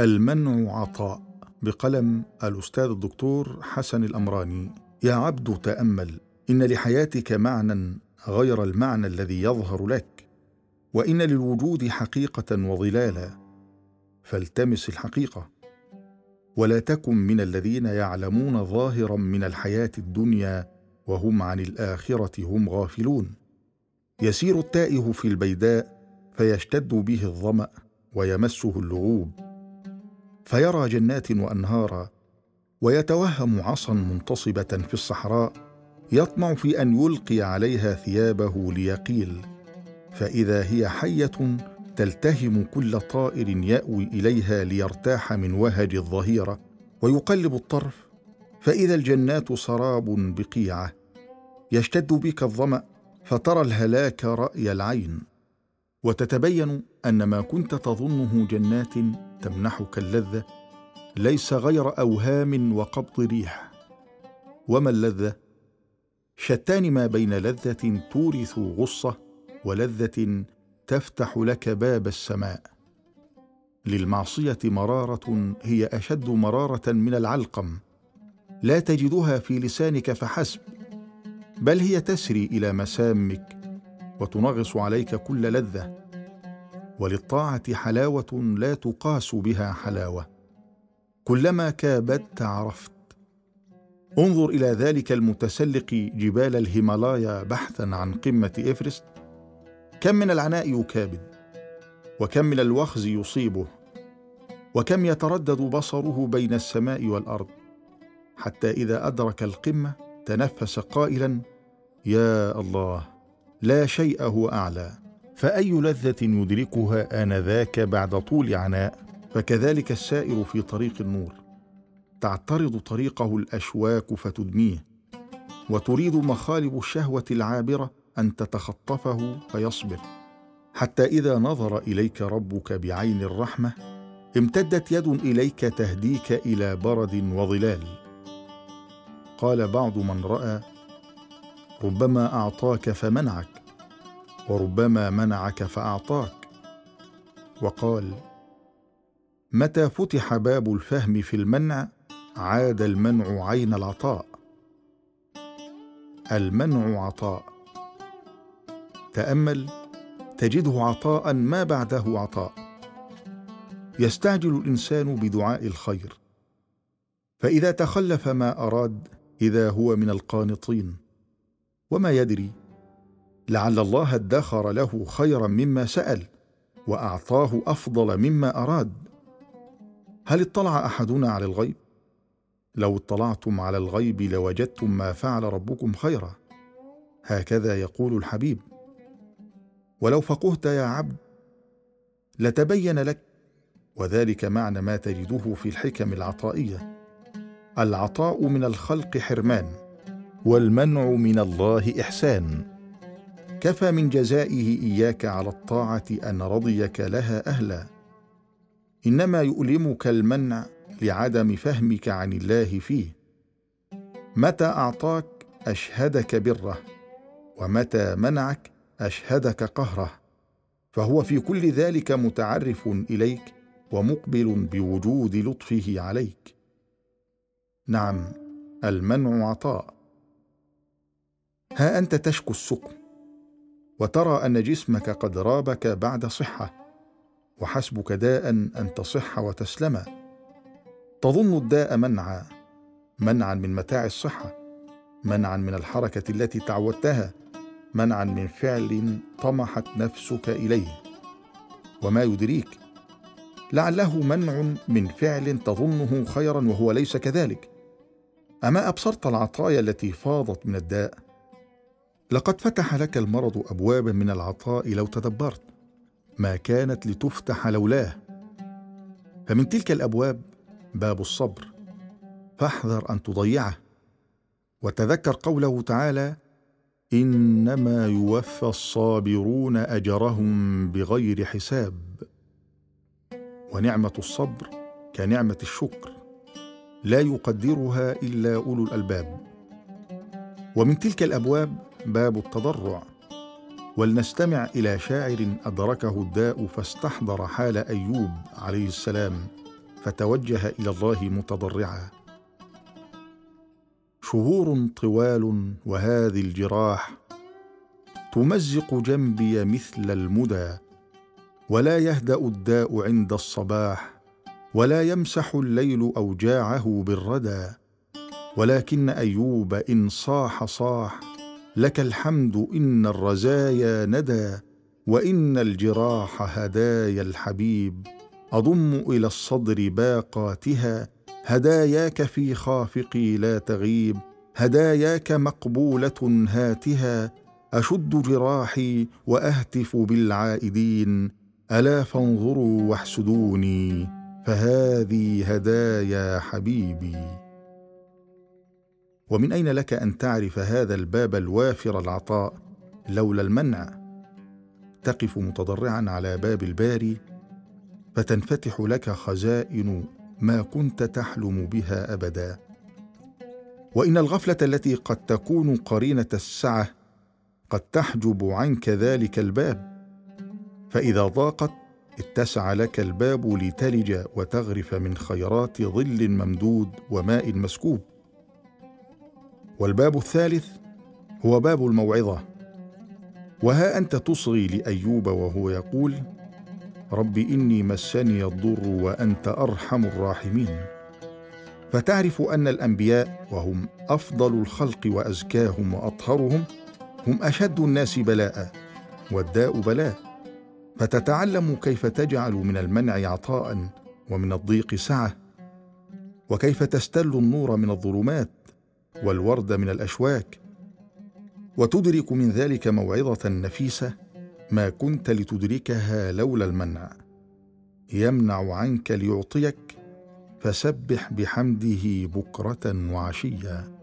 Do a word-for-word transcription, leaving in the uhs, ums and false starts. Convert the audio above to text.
المنع عطاء بقلم الأستاذ الدكتور حسن الأمراني. يا عبد تأمل، إن لحياتك معنى غير المعنى الذي يظهر لك، وإن للوجود حقيقة وظلالا، فالتمس الحقيقة، ولا تكن من الذين يعلمون ظاهرا من الحياة الدنيا وهم عن الآخرة هم غافلون. يسير التائه في البيداء فيشتد به الظمأ ويمسه اللغوب، فيرى جنات وأنهارا، ويتوهم عصا منتصبة في الصحراء، يطمع في أن يلقي عليها ثيابه ليقيل، فإذا هي حية تلتهم كل طائر يأوي إليها ليرتاح من وهج الظهيرة، ويقلب الطرف فإذا الجنات سراب بقيعة. يشتد بك الظمأ فترى الهلاك رأي العين، وتتبين أن ما كنت تظنه جنات تمنحك اللذة ليس غير أوهام وقبض ريح. وما اللذة؟ شتان ما بين لذة تورث غصة ولذة تفتح لك باب السماء. للمعصية مرارة هي أشد مرارة من العلقم، لا تجدها في لسانك فحسب، بل هي تسري إلى مسامك وتنغص عليك كل لذة. وللطاعة حلاوة لا تقاس بها حلاوة، كلما كابدت عرفت. انظر إلى ذلك المتسلق جبال الهيمالايا بحثا عن قمة إفرست، كم من العناء يكابد، وكم من الوخز يصيبه، وكم يتردد بصره بين السماء والأرض، حتى إذا أدرك القمة تنفس قائلا: يا الله، لا شيء هو أعلى. فأي لذة يدركها آنذاك بعد طول عناء؟ فكذلك السائر في طريق النور، تعترض طريقه الأشواك فتدميه، وتريد مخالب الشهوة العابرة أن تتخطفه فيصبر، حتى إذا نظر إليك ربك بعين الرحمة امتدت يد إليك تهديك إلى برد وظلال. قال بعض من رأى: ربما أعطاك فمنعك، وربما منعك فأعطاك. وقال: متى فتح باب الفهم في المنع عاد المنع عين العطاء. المنع عطاء، تأمل تجده عطاء ما بعده عطاء. يستعجل الإنسان بدعاء الخير، فإذا تخلف ما أراد إذا هو من القانطين، وما يدري لعل الله ادخر له خيرا مما سأل وأعطاه أفضل مما أراد. هل اطلع أحدنا على الغيب؟ لو اطلعتم على الغيب لوجدتم ما فعل ربكم خيرا، هكذا يقول الحبيب. ولو فقهت يا عبد لتبين لك، وذلك معنى ما تجده في الحكم العطائية. العطاء من الخلق حرمان، والمنع من الله إحسان. كفى من جزائه إياك على الطاعة أن رضيك لها أهلا، إنما يؤلمك المنع لعدم فهمك عن الله فيه. متى أعطاك أشهدك بره، ومتى منعك أشهدك قهره، فهو في كل ذلك متعرف إليك ومقبل بوجود لطفه عليك. نعم، المنع عطاء. ها أنت تشكو السقم، وترى أن جسمك قد رابك بعد صحة، وحسبك داء أن تصح وتسلم. تظن الداء منعا، منعا من متاع الصحة، منعا من الحركة التي تعودتها، منعا من فعل طمحت نفسك إليه. وما يدريك، لعله منع من فعل تظنه خيرا وهو ليس كذلك. أما أبصرت العطايا التي فاضت من الداء؟ لقد فتح لك المرض أبوابا من العطاء لو تدبرت، ما كانت لتفتح لولاه. فمن تلك الأبواب باب الصبر، فاحذر أن تضيعه، وتذكر قوله تعالى: إنما يوفى الصابرون أجرهم بغير حساب. ونعمة الصبر كنعمة الشكر، لا يقدرها إلا أولو الألباب. ومن تلك الأبواب باب التضرع، ولنستمع إلى شاعر أدركه الداء فاستحضر حال أيوب عليه السلام فتوجه إلى الله متضرعا. شهور طوال وهذه الجراح تمزق جنبي مثل المدى، ولا يهدأ الداء عند الصباح، ولا يمسح الليل أوجاعه بالردى. ولكن أيوب إن صاح صاح لك الحمد، إن الرزايا ندى، وإن الجراح هدايا الحبيب أضم إلى الصدر باقاتها. هداياك في خافقي لا تغيب، هداياك مقبولة هاتها. أشد جراحي وأهتف بالعائدين، ألا فانظروا واحسدوني فهذه هدايا حبيبي. ومن أين لك أن تعرف هذا الباب الوافر العطاء لولا المنع؟ تقف متضرعا على باب الباري فتنفتح لك خزائن ما كنت تحلم بها أبدا. وإن الغفلة التي قد تكون قرينة السعة قد تحجب عنك ذلك الباب، فإذا ضاقت اتسع لك الباب لتلج وتغرف من خيرات ظل ممدود وماء مسكوب. والباب الثالث هو باب الموعظة، وها أنت تصغي لأيوب وهو يقول: رب إني مسني الضر وأنت أرحم الراحمين. فتعرف أن الأنبياء وهم أفضل الخلق وأزكاهم وأطهرهم هم أشد الناس بلاء، والداء بلاء، فتتعلم كيف تجعل من المنع عطاء ومن الضيق سعة، وكيف تستل النور من الظلمات والورد من الأشواك. وتدرك من ذلك موعظة نفيسة ما كنت لتدركها لولا المنع. يمنع عنك ليعطيك، فسبح بحمده بكرة وعشيا.